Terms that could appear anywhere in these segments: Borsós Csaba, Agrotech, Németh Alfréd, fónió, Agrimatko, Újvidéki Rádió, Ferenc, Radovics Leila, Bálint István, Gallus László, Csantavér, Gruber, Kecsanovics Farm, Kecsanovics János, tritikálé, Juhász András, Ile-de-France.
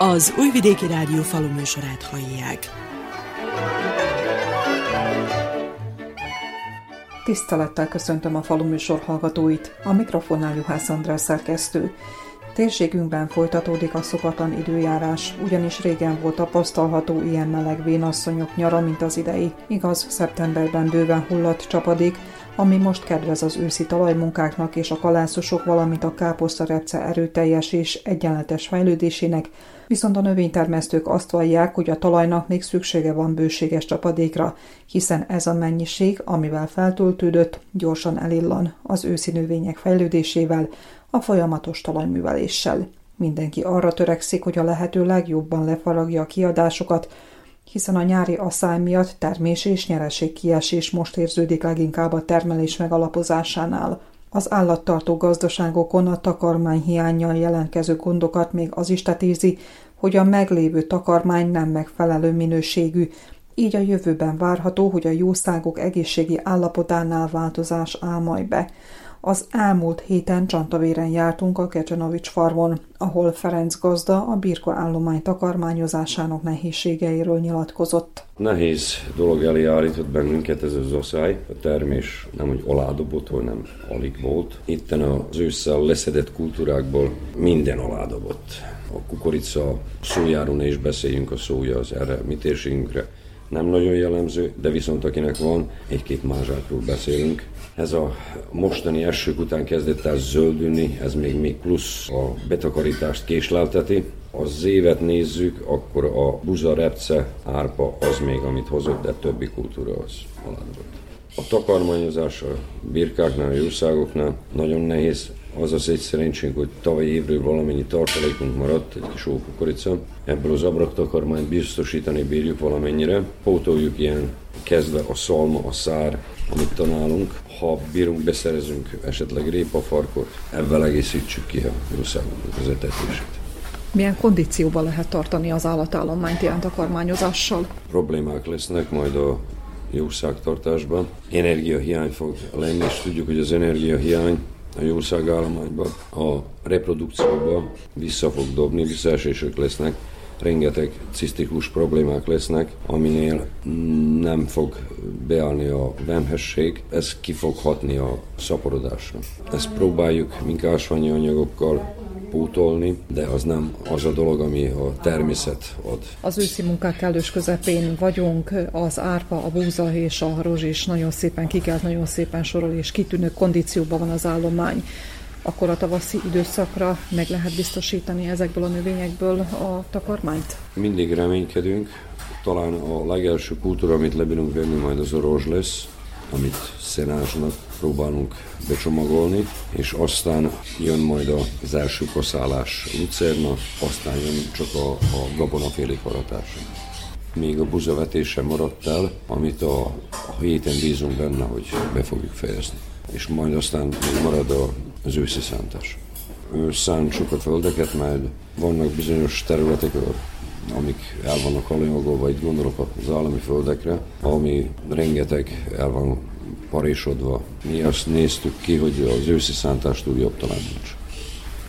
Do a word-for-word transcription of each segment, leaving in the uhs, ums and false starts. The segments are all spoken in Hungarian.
Az Újvidéki Rádió falu műsorát hallják. Tisztelettel köszöntöm a falu műsor hallgatóit, a mikrofonnál Juhász András szerkesztő. Térségünkben folytatódik a szokatlan időjárás, ugyanis régen volt tapasztalható ilyen meleg vénasszonyok nyara, mint az idei. Igaz, szeptemberben bőven hullott csapadék, ami most kedvez az őszi talajmunkáknak és a kalászosok, valamint a káposztarepce erőteljes és egyenletes fejlődésének, viszont a növénytermesztők azt vallják, hogy a talajnak még szüksége van bőséges csapadékra, hiszen ez a mennyiség, amivel feltöltődött, gyorsan elillan az őszi növények fejlődésével, a folyamatos talajműveléssel. Mindenki arra törekszik, hogy a lehető legjobban lefaragja a kiadásokat, hiszen a nyári aszály miatt termés és nyereségkiesés most érződik leginkább a termelés megalapozásánál. Az állattartó gazdaságokon a takarmány hiánnyal jelentkező gondokat még az is tetézi, hogy a meglévő takarmány nem megfelelő minőségű, így a jövőben várható, hogy a jószágok egészségi állapotánál változás áll majd be. Az elmúlt héten Csantavéren jártunk a Kecsanovics Farmon, ahol Ferenc gazda a birka állomány takarmányozásának nehézségeiről nyilatkozott. Nehéz dolog elé állított bennünket ez az oszály. A termés nem úgy aládobott, hanem alig volt. Itten az ősszel leszedett kultúrákból minden aládobott. A kukorica, szójáról ne is beszéljünk, a szója az erre mi térségünkre nem nagyon jellemző, de viszont akinek van, egy-két mázsátról beszélünk. Ez a mostani esők után kezdett el zöldülni, ez még, még plusz a betakarítást késlelteti. Az évet nézzük, akkor a buza, repce, árpa az még, amit hozott, de többi kultúra az aládott. A takarmányozás a birkáknál, a jószágoknál nagyon nehéz. Az az egy szerencsénk, hogy tavaly évről valamennyi tartalékunk maradt, egy kis ókukorica. Ebből az abraktakarmányt biztosítani bírjuk valamennyire. Pótoljuk ilyen kezdve a szalma, a szár, amit tanálunk. Ha bírunk, beszerezünk esetleg répafarkot, ebből egészítsük ki a jószágunknak az etetését. Milyen kondícióban lehet tartani az állatállományt ilyen takarmányozással? Problémák lesznek majd a jószágtartásban. Energiahiány fog lenni, és tudjuk, hogy az energiahiány a jószágállományban, a reprodukcióban vissza fog dobni, visszaesések lesznek, rengeteg cisztikus problémák lesznek, aminél nem fog beállni a vemhesség, ez ki fog hatni a szaporodásra. Ezt próbáljuk mink ásványi anyagokkal pótolni, de az nem az a dolog, ami a természet ad. Az őszi munkák kellős közepén vagyunk, az árpa, a búza és a rozsis nagyon szépen kikelt, nagyon szépen sorol, és kitűnő kondícióban van az állomány. Akkor a tavaszi időszakra meg lehet biztosítani ezekből a növényekből a takarmányt? Mindig reménykedünk, talán a legelső kultúra, amit lebírunk venni, majd az a rozs lesz, amit szenázsnak próbálunk becsomagolni, és aztán jön majd az első kaszálás lucerna, aztán jön csak a, a gabonafélék aratása. Még a buzavetése maradt el, amit a, a héten bízunk benne, hogy be fogjuk fejezni. És majd aztán marad a, az őszi szántás. Szántsuk a földeket, mert vannak bizonyos területek, amik el vannak halomagolva, itt gondolok az állami földekre, ami rengeteg el van parésodva. Mi azt néztük ki, hogy az őszi szántástól jobb talán nincs.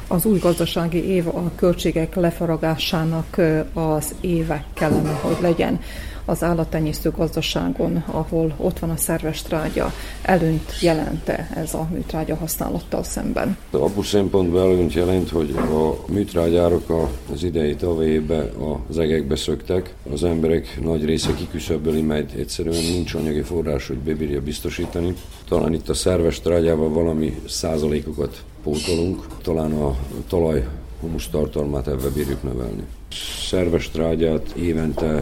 Az új gazdasági év a költségek lefaragásának az éve kellene, hogy legyen. Az állattenyésztő gazdaságon, ahol ott van a szerves trágya, előnyt jelente ez a műtrágya használattal szemben? Abból szempontból előnyt jelent, hogy a műtrágyárok az idei tavalyébe az egekbe szöktek. Az emberek nagy része kiküszöböli, mert egyszerűen nincs anyagi forrás, hogy bebírja biztosítani. Talán itt a szerves trágyával valami százalékokat pótolunk, talán a talaj humusz tartalmát ebbe bírjuk növelni. Szerves trágyát évente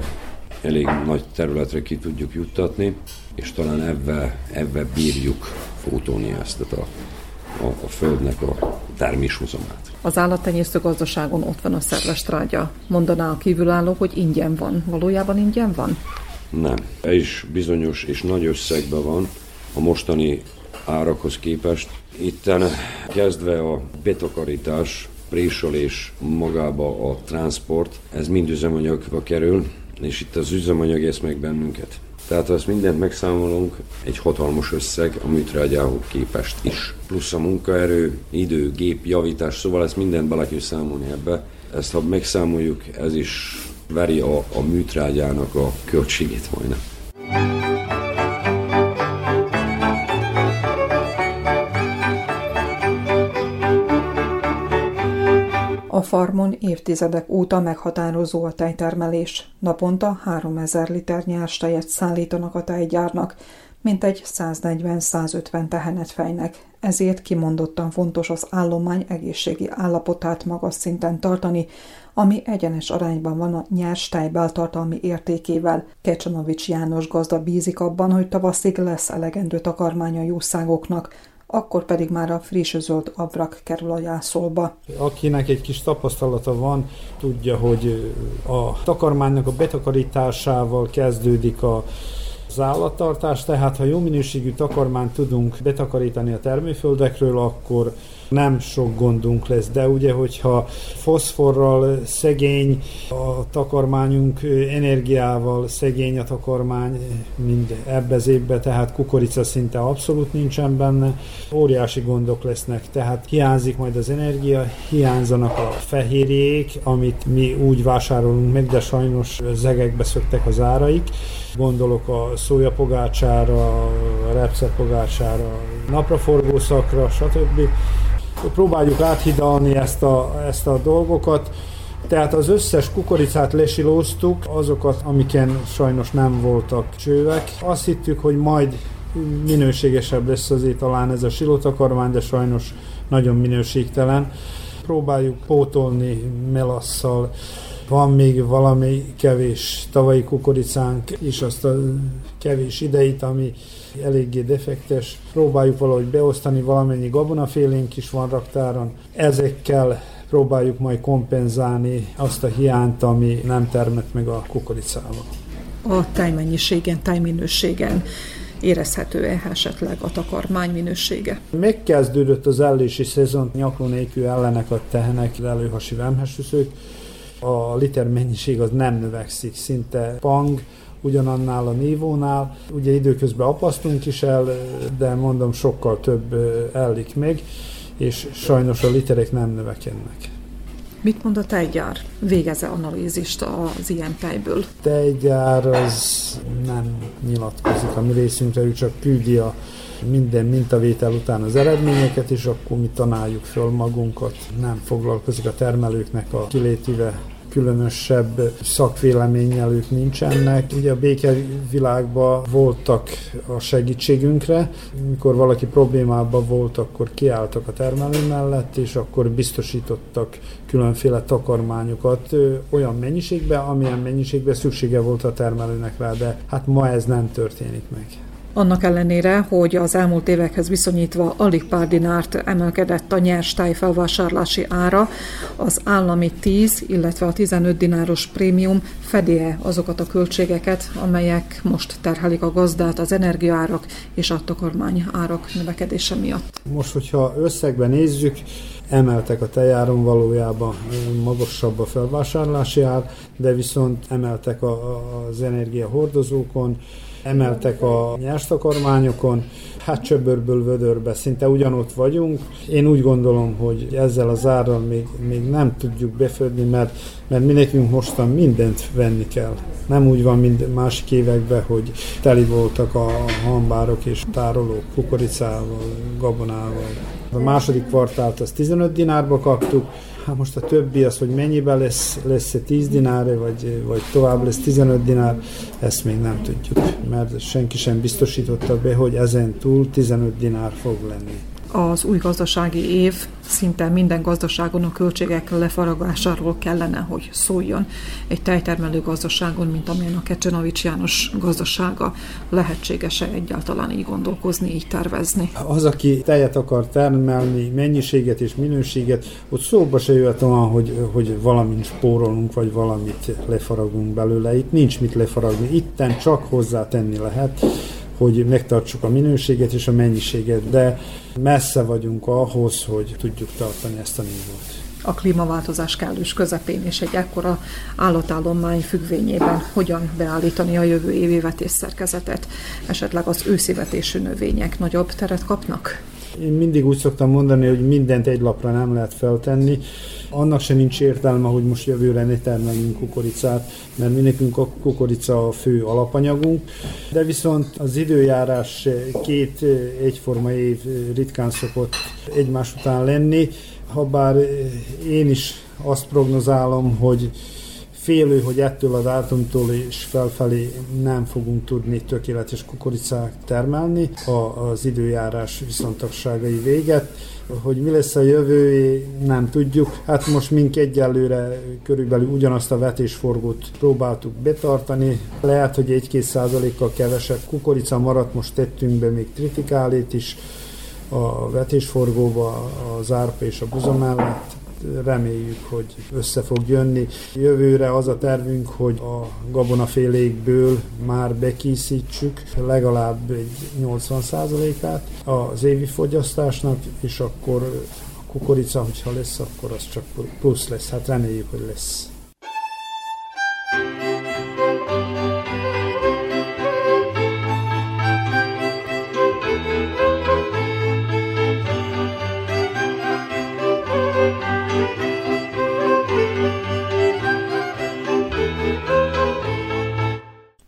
elég nagy területre ki tudjuk juttatni, és talán ebbe, ebbe bírjuk pótolni ezt a, a, a földnek a terméshozamát. Az állattenyésztő gazdaságon ott van a szerves trágya. Mondaná a kívülálló, hogy ingyen van. Valójában ingyen van? Nem. Ez is bizonyos és nagy összegben van a mostani árakhoz képest. Itten kezdve a betakarítás, présolés, magába a transport, ez mind üzemanyagba kerül, és itt az üzemanyag esz meg bennünket. Tehát ha ezt mindent megszámolunk, egy hatalmas összeg a műtrágyához képest is. Plusz a munkaerő, idő, gép, javítás, szóval ezt mindent bele kell számolni ebbe. Ezt ha megszámoljuk, ez is veri a, a műtrágyának a költségét majdnem. A farmon évtizedek óta meghatározó a tejtermelés. Naponta háromezer liter nyers tejet szállítanak a tejgyárnak, mintegy száznegyven-százötven tehenet fejnek. Ezért kimondottan fontos az állomány egészségi állapotát magas szinten tartani, ami egyenes arányban van a nyers tejbeltartalmi értékével. Kecsanovics János gazda bízik abban, hogy tavaszig lesz elegendő takarmány a jószágoknak, akkor pedig már a friss zöld abrak kerül a jászolba. Akinek egy kis tapasztalata van, tudja, hogy a takarmánynak a betakarításával kezdődik a az állattartás, tehát ha jó minőségű takarmányt tudunk betakarítani a termőföldekről, akkor nem sok gondunk lesz, de ugye, hogyha foszforral szegény a takarmányunk, energiával szegény a takarmány, mind ebbe az évben, tehát kukorica szinte abszolút nincsen benne, óriási gondok lesznek, tehát hiányzik majd az energia, hiányzanak a fehérjék, amit mi úgy vásárolunk meg, de sajnos zegekbe szöktek az áraik, gondolok a szójapogácsára, a repszepogácsára, napraforgószakra, stb. Próbáljuk áthidalni ezt a, ezt a dolgokat. Tehát az összes kukoricát lesilóztuk, azokat, amiken sajnos nem voltak csövek. Azt hittük, hogy majd minőségesebb lesz azért talán ez a silótakarmány, de sajnos nagyon minőségtelen. Próbáljuk pótolni melasszal. Van még valami kevés tavalyi kukoricánk, és azt a kevés ideit, ami eléggé defektes. Próbáljuk valahogy beosztani, valamennyi gabonafélénk is van raktáron. Ezekkel próbáljuk majd kompenzálni azt a hiányt, ami nem termett meg a kukoricával. A tejmennyiségen, tejminőségen érezhető-e esetleg a takarmány minősége? Megkezdődött az ellési szezon, nyakló nélkül ellenek a tehenek, előhasi vámhessüszők. A liter mennyiség az nem növekszik, szinte pang, ugyanannál a nívónál. Ugye időközben apasztunk is el, de mondom, sokkal több ellik meg, és sajnos a literek nem növekednek. Mit mond a tejgyár? Végez-e analízist az ilyen tejből? A tejgyár az nem nyilatkozik a mi részünkre, ő csak küldi a minden mintavétel után az eredményeket, és akkor mi tanáljuk föl magunkat. Nem foglalkozik a termelőknek a kilétével, különösebb szakvéleménnyel ők nincsenek. Ugye a békevilágban voltak a segítségünkre, mikor valaki problémában volt, akkor kiálltak a termelő mellett, és akkor biztosítottak különféle takarmányokat olyan mennyiségben, amilyen mennyiségben szüksége volt a termelőnek rá, de hát ma ez nem történik meg. Annak ellenére, hogy az elmúlt évekhez viszonyítva alig pár dinárt emelkedett a nyers tej felvásárlási ára, az állami tíz, illetve a tizenöt dináros prémium fedi-e azokat a költségeket, amelyek most terhelik a gazdát az energiaárak és a takarmány árak növekedése miatt? Most, hogyha összegben nézzük, emeltek a tejáron valójában magasabb a felvásárlási ár, de viszont emeltek a, az energiahordozókon, emeltek a nyerstakarmányokon, hát csöbörből vödörbe, szinte ugyanott vagyunk. Én úgy gondolom, hogy ezzel az árral még, még nem tudjuk befedni, mert, mert mi nekünk mostan mindent venni kell. Nem úgy van, mint másik években, hogy teli voltak a hambárok és tárolók kukoricával, gabonával. A második kvartált az tizenöt dinárba kaptuk, hát most a többi az, hogy mennyiben lesz, lesz-e tíz dinár, vagy, vagy tovább lesz tizenöt dinár, ezt még nem tudjuk, mert senki sem biztosította be, hogy ezen túl tizenöt dinár fog lenni. Az új gazdasági év szinte minden gazdaságon a költségek lefaragásáról kellene, hogy szóljon. Egy tejtermelő gazdaságon, mint amilyen a Kecsanovics János gazdasága, lehetséges-e egyáltalán így gondolkozni, így tervezni? Az, aki tejet akar termelni, mennyiséget és minőséget, ott szóba se jöhet olyan, hogy, hogy valamint spórolunk, vagy valamit lefaragunk belőle. Itt nincs mit lefaragni, itten csak hozzátenni lehet, hogy megtartsuk a minőséget és a mennyiséget, de messze vagyunk ahhoz, hogy tudjuk tartani ezt a nívót. a klímaváltozás kellős közepén és egy ekkora állatállomány függvényében hogyan beállítani a jövő évi vetésszerkezetet? Esetleg az őszi vetésű növények nagyobb teret kapnak? Én mindig úgy szoktam mondani, hogy mindent egy lapra nem lehet feltenni. Annak sem nincs értelme, hogy most jövőre ne termeljünk kukoricát, mert mi nekünk a kukorica a fő alapanyagunk. De viszont az időjárás két egyforma év ritkán szokott egymás után lenni. Habár én is azt prognozálom, hogy félő, hogy ettől a dátumtól és felfelé nem fogunk tudni tökéletes kukoricát termelni, ha az időjárás viszontagságai véget. Hogy mi lesz a jövő, nem tudjuk. Hát most mink egyelőre körülbelül ugyanazt a vetésforgót próbáltuk betartani. Lehet, hogy egy-két százalékkal kevesebb kukorica maradt, most tettünk be még tritikálét is a vetésforgóba, a zárpa és a buza mellett. Reméljük, hogy össze fog jönni. Jövőre az a tervünk, hogy a gabonafélékből már bekészítsük legalább egy nyolcvan százalékát az évi fogyasztásnak, és akkor a kukorica, hogyha lesz, akkor az csak plusz lesz. Hát reméljük, hogy lesz.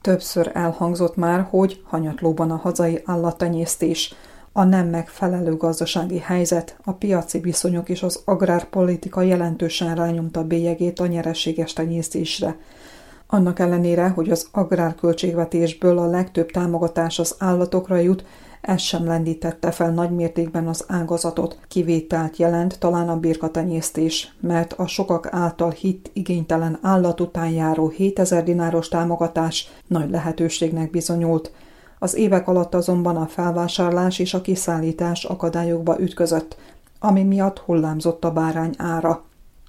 Többször elhangzott már, hogy hanyatlóban a hazai állattenyésztés, a nem megfelelő gazdasági helyzet, a piaci viszonyok és az agrárpolitika jelentősen rányomta bélyegét a nyereséges tenyésztésre. Annak ellenére, hogy az agrárköltségvetésből a legtöbb támogatás az állatokra jut, ez sem lendítette fel nagymértékben az ágazatot. Kivételt jelent talán a birkatenyésztés, mert a sokak által hitt igénytelen állat után járó hétezer dináros támogatás nagy lehetőségnek bizonyult. Az évek alatt azonban a felvásárlás és a kiszállítás akadályokba ütközött, ami miatt hullámzott a bárány ára.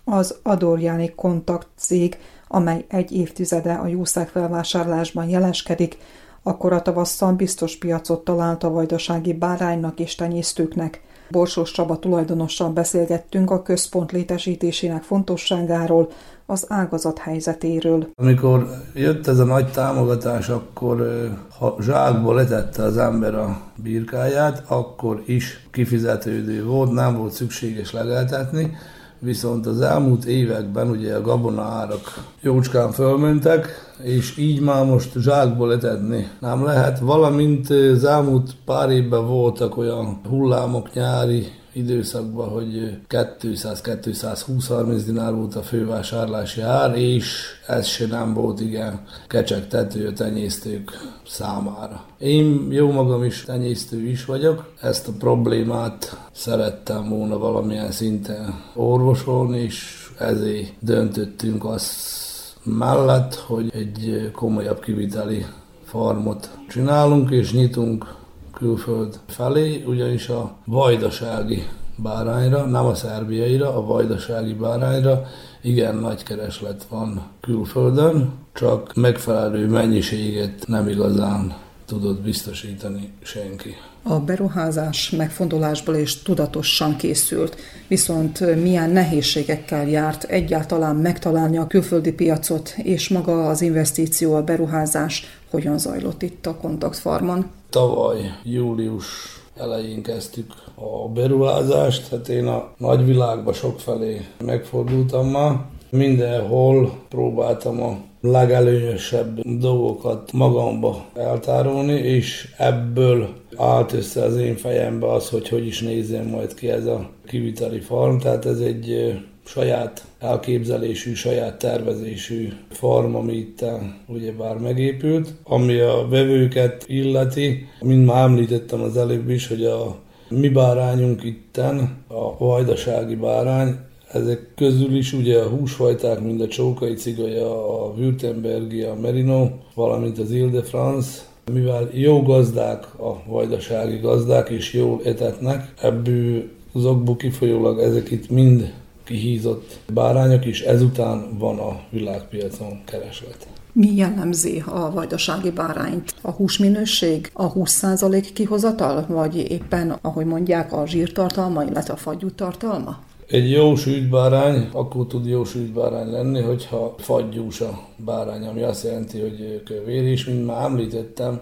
Az adorjáni kontakt cég, amely egy évtizede a jószág felvásárlásban jeleskedik, akkor a tavasszal biztos piacot talált a vajdasági báránynak és tenyésztőknek. Borsós Csaba tulajdonossal beszélgettünk a központ létesítésének fontosságáról, az ágazat helyzetéről. Amikor jött ez a nagy támogatás, akkor ha zsákba letette az ember a birkáját, akkor is kifizetődő volt, nem volt szükséges legeltetni, viszont az elmúlt években ugye a gabona árak jócskán fölmentek, és így már most zsákból letetni nem lehet, valamint az elmúlt pár évben voltak olyan hullámok nyári időszakban, hogy kétszáz-kétszázhúsz-harminc dinár volt a fővásárlási ár, és ez se nem volt igen kecsegtető a tenyésztők számára. Én jó magam is tenyésztő is vagyok, ezt a problémát szerettem volna valamilyen szinten orvosolni, és ezért döntöttünk azt mellett, hogy egy komolyabb kiviteli farmot csinálunk és nyitunk külföld felé, ugyanis a vajdasági bárányra, nem a szerbiaira, a vajdasági bárányra igen nagy kereslet van külföldön, csak megfelelő mennyiséget nem igazán tudott biztosítani senki. A beruházás megfontolásból és tudatosan készült, viszont milyen nehézségekkel járt egyáltalán megtalálni a külföldi piacot, és maga az investíció, a beruházás hogyan zajlott itt a Kontakt Farmon? Tavaly július elején kezdtük a beruházást, hát én a nagyvilágba sokfelé megfordultam már, mindenhol próbáltam a legelőnyösebb dolgokat magamba eltárolni, és ebből állt össze az én fejembe az, hogy hogy is nézzen majd ki ez a kiviteli farm. Tehát ez egy saját elképzelésű, saját tervezésű farm, ami itt ugyebár megépült. Ami a vevőket illeti, mint már említettem az előbb is, hogy a mi bárányunk itten, a vajdasági bárány, ezek közül is ugye a húsfajták, mint a csókai cigaja, a württembergi, a merino, valamint az Ile-de-France, mivel jó gazdák a vajdasági gazdák, és jól etetnek, ebből azokból kifolyólag ezek itt mind kihízott bárányok, és ezután van a világpiacon kereslet. Mi jellemzi a vajdasági bárányt? A húsminőség, a húsz százalék kihozatal, vagy éppen, ahogy mondják, a zsírtartalma, illetve a fagyú tartalma? Egy jó sűjtbárány akkor tud jó sűjtbárány lenni, hogyha fagyús a bárány, ami azt jelenti, hogy kövér is. Mint már említettem,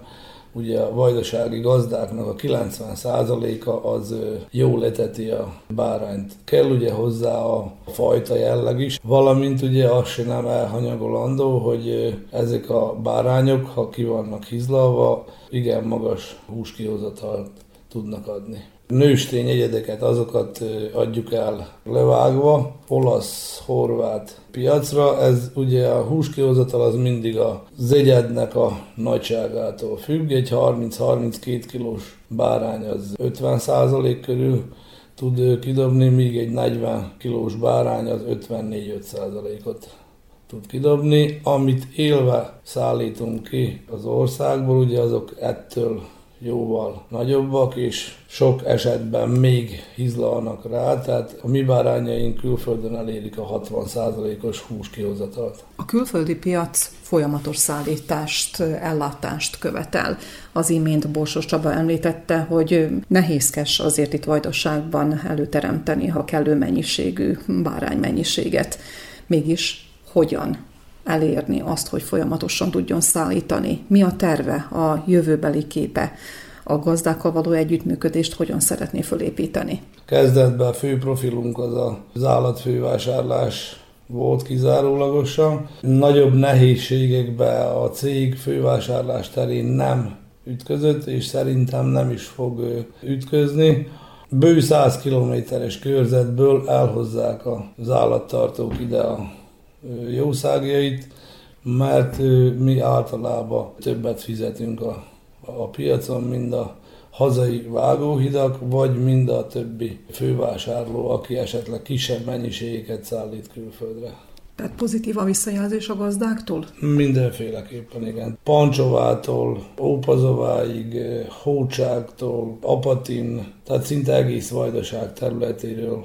ugye a vajdasági gazdáknak a kilencven százaléka az jól eteti a bárányt. Kell ugye hozzá a fajta jelleg is, valamint ugye az se nem elhanyagolandó, hogy ezek a bárányok, ha ki vannak hizlalva, igen magas húskihozatalt tudnak adni. Nőstény egyedeket, azokat adjuk el levágva olasz-horvát piacra. Ez ugye a húskihozatal az mindig az egyednek a nagyságától függ. Egy harminc-harminckettő kilós bárány az ötven százalék körül tud kidobni, míg egy negyven kilós bárány az ötvennégy-öt százalékot tud kidobni. Amit élve szállítunk ki az országból, ugye azok ettől jóval nagyobbak, és sok esetben még hizlalnak rá, tehát a mi bárányaink külföldön elérik a hatvan százalékos húskihozatalt. A külföldi piac folyamatos szállítást, ellátást követel. Az imént Borsós Csaba említette, hogy nehézkes azért itt Vajdaságban előteremteni, ha kellő mennyiségű báránymennyiséget. Mégis hogyan elérni azt, hogy folyamatosan tudjon szállítani? Mi a terve, a jövőbeli képe? A gazdákkal való együttműködést hogyan szeretné fölépíteni? Kezdetben a fő profilunk az az állatfővásárlás volt kizárólagosan. Nagyobb nehézségekben a cég fővásárlás terén nem ütközött, és szerintem nem is fog ütközni. Bő száz kilométeres körzetből elhozzák az állattartók ide a jószágjait, mert mi általában többet fizetünk a, a piacon, mind a hazai vágóhidak, vagy mind a többi fővásárló, aki esetleg kisebb mennyiségeket szállít külföldre. Tehát pozitív a visszajelzés a gazdáktól? Mindenféleképpen, igen. Pancsovától, Ópazováig, Hócságtól, Apatin, tehát szinte egész Vajdaság területéről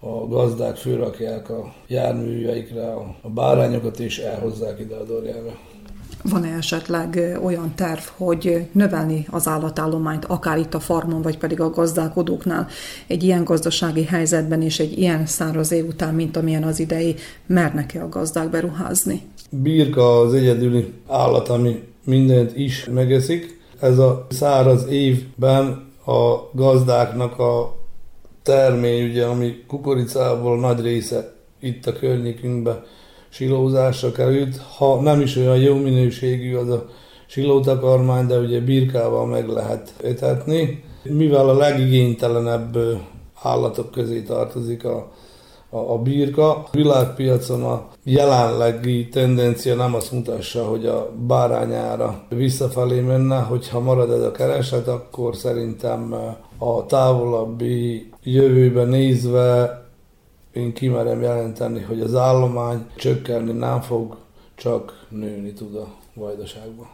a gazdák fölrakják a járműveikre a bárányokat, és elhozzák ide Adorjánra. Van-e esetleg olyan terv, hogy növelni az állatállományt, akár itt a farmon, vagy pedig a gazdálkodóknál egy ilyen gazdasági helyzetben és egy ilyen száraz év után, mint amilyen az idei, mernek-e a gazdák beruházni? Birka az egyedüli állat, ami mindent is megeszik. Ez a száraz évben a gazdáknak a termény, ugye, ami kukoricából nagy része itt a környékünkben silózásra került. Ha nem is olyan jó minőségű az a silótakarmány, de ugye birkával meg lehet etetni. Mivel a legigénytelenebb állatok közé tartozik a, a, a birka, a világpiacon a jelenlegi tendencia nem azt mutassa, hogy a bárányára visszafelé menne, hogyha marad ez a kereslet, akkor szerintem a távolabbi jövőben nézve én kimerem jelenteni, hogy az állomány csökkenni nem fog, csak nőni tud a Vajdaságban.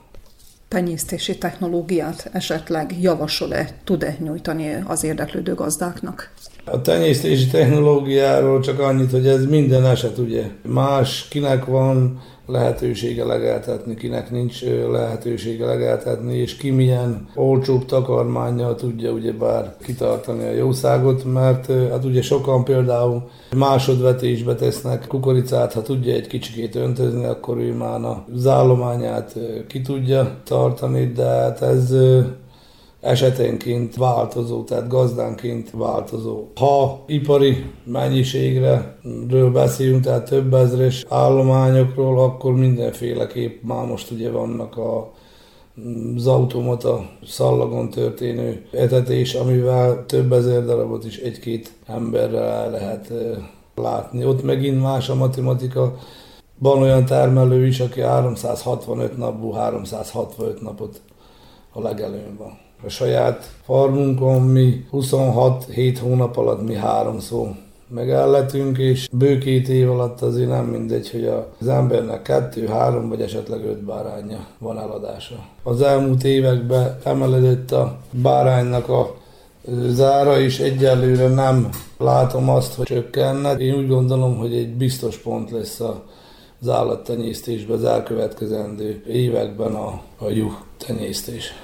Tenyésztési technológiát esetleg javasol-e, tud-e nyújtani az érdeklődő gazdáknak? A tenyésztési technológiáról csak annyit, hogy ez minden eset ugye más, kinek van lehetősége legeltetni, kinek nincs lehetősége legeltetni, és ki milyen olcsóbb takarmánnyal tudja ugyebár kitartani a jószágot, mert hát ugye sokan például másodvetésbe tesznek kukoricát, ha tudja egy kicsikét öntözni, akkor ő már az állományát ki tudja tartani, de hát ez esetenként változó, tehát gazdánként változó. Ha ipari mennyiségről beszélünk, tehát több ezres állományokról, akkor mindenféleképp már most ugye vannak a, az automata szallagon történő etetés, amivel több ezer darabot is egy-két emberrel lehet látni. Ott megint más a matematika. Van olyan termelő is, aki háromszázhatvanöt napból háromszázhatvanöt napot a legelőn van. A saját farmunkon mi huszonhat hét hónap alatt mi háromszor megelletünk, és bő két év alatt azért nem mindegy, hogy az embernek kettő, három vagy esetleg öt báránya van eladása. Az elmúlt években emelkedett a báránynak a zára, és egyelőre nem látom azt, hogy csökkenne. Én úgy gondolom, hogy egy biztos pont lesz az állattenyésztésben az elkövetkezendő években a, a juh tenyésztés.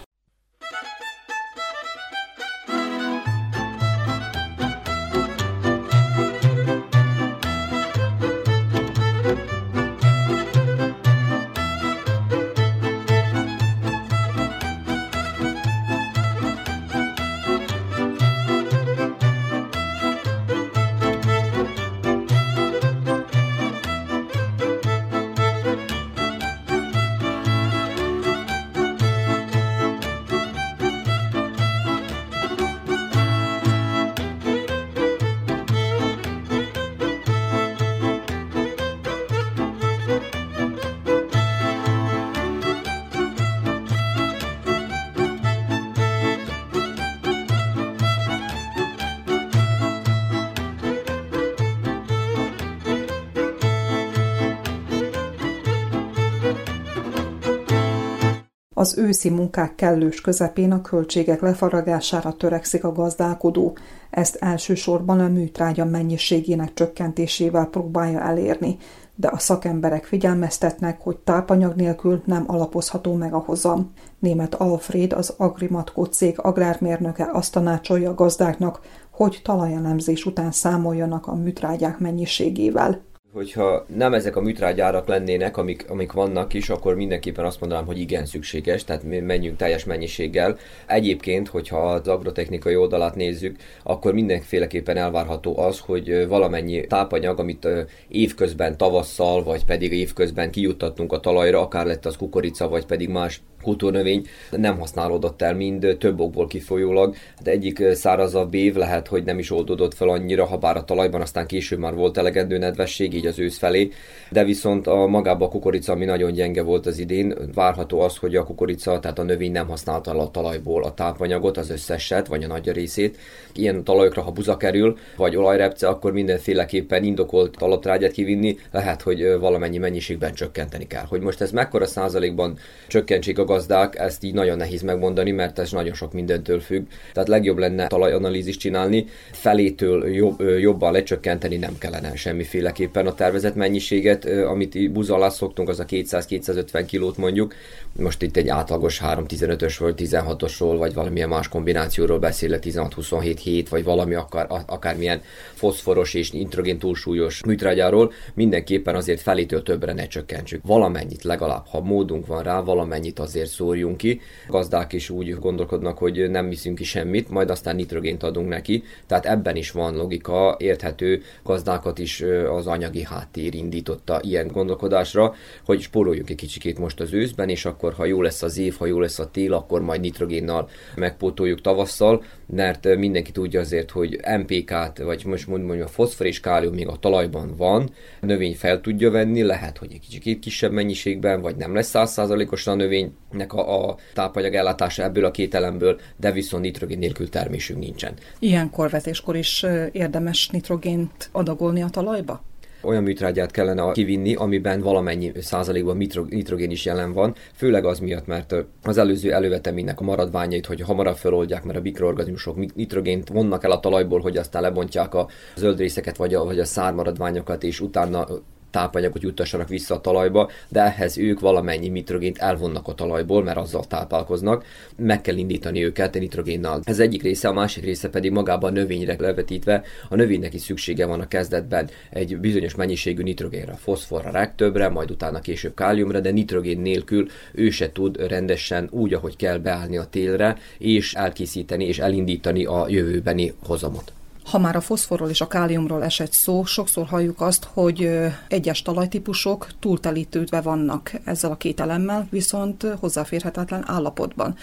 Az őszi munkák kellős közepén a költségek lefaragására törekszik a gazdálkodó. Ezt elsősorban a műtrágya mennyiségének csökkentésével próbálja elérni, de a szakemberek figyelmeztetnek, hogy tápanyag nélkül nem alapozható meg a hozam. Németh Alfréd, az Agrimatko cég agrármérnöke azt tanácsolja a gazdáknak, hogy talajelemzés után számoljanak a műtrágyák mennyiségével. Hogyha nem ezek a műtrágyárak lennének, amik, amik vannak is, akkor mindenképpen azt mondanám, hogy igen szükséges, tehát menjünk teljes mennyiséggel. Egyébként, hogyha az agrotechnikai oldalát nézzük, akkor mindenféleképpen elvárható az, hogy valamennyi tápanyag, amit évközben tavasszal, vagy pedig évközben kijuttattunk a talajra, akár lett az kukorica, vagy pedig más kultúrnövény, nem használódott el mind, több okból kifolyólag. De egyik szárazabb év lehet, hogy nem is oldódott fel annyira, ha bár a talajban aztán később már volt elegendő nedvesség, így az ősz felé, de viszont a magába a kukorica, ami nagyon gyenge volt az idén, várható az, hogy a kukorica, tehát a növény nem használta el a talajból a tápanyagot, az összeset, vagy a nagy részét. Ilyen talajokra, ha buza kerül, vagy olajrepce, akkor mindenféleképpen indokolt alaptrágyát kivinni, lehet, hogy valamennyi mennyiségben csökkenteni kell. Hogy most ez mekkora százalékban csökkentsék a gazdák, ezt így nagyon nehéz megmondani, mert ez nagyon sok mindentől függ. Tehát legjobb lenne talajanalízist csinálni, felétől jobb, jobban lecsökkenteni nem kellene semmiféleképpen. A tervezett mennyiséget, amit buza alá szoktunk, az a kétszáz-kétszázötven kilót mondjuk. Most itt egy átlagos három tizenötös vagy tizenhatosról, vagy valamilyen más kombinációról beszélek, tizenhat huszonhét hét, vagy valami akár, akármilyen foszforos és nitrogén túlsúlyos műtrágyáról, mindenképpen azért felétől többre ne csökkentsük. Valamennyit legalább, ha módunk van rá, valamennyit azért szórjunk ki. A gazdák is úgy gondolkodnak, hogy nem viszünk ki semmit, majd aztán nitrogént adunk neki. Tehát ebben is van logika, érthető, gazdákat is az anyagi háttér indította ilyen gondolkodásra, hogy spóroljuk egy kicsikét most az őszben, és akkor ha jó lesz az év, ha jó lesz a tél, akkor majd nitrogénnal megpótoljuk tavasszal, mert mindenki tudja azért, hogy em pé ká-t, vagy most mondjuk a foszfor és kálium még a talajban van, a növény fel tudja venni, lehet, hogy egy kicsikét kisebb mennyiségben, vagy nem lesz száz százalékosan a növénynek a, a tápanyag ellátása ebből a két elemből, de viszont nitrogén nélkül termésünk nincsen. Ilyenkor vetéskor is érdemes nitrogént adagolni a talajba? Olyan műtrágyát kellene kivinni, amiben valamennyi százalékban nitrogén is jelen van, főleg az miatt, mert az előző előveteménynek a maradványait, hogy hamarabb feloldják, mert a mikroorganizmusok nitrogént vonnak el a talajból, hogy aztán lebontják a zöld részeket, vagy a, vagy a szármaradványokat, és utána tápanyagot juttassanak vissza a talajba, de ehhez ők valamennyi nitrogént elvonnak a talajból, mert azzal táplálkoznak, meg kell indítani őket a nitrogénnal. Ez egyik része, a másik része pedig magában a növényre levetítve, a növénynek is szüksége van a kezdetben egy bizonyos mennyiségű nitrogénra, foszforra, rágtöbbre, majd utána később káliumra, de nitrogén nélkül ő se tud rendesen úgy, ahogy kell beállni a télre, és elkészíteni és elindítani a jövőbeni hozamot. Ha már a foszforról és a káliumról esett szó, sokszor halljuk azt, hogy egyes talajtípusok túltelítődve vannak ezzel a két elemmel, viszont hozzáférhetetlen állapotban.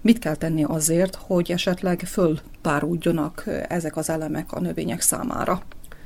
Mit kell tenni azért, hogy esetleg fölpáruljanak ezek az elemek a növények számára?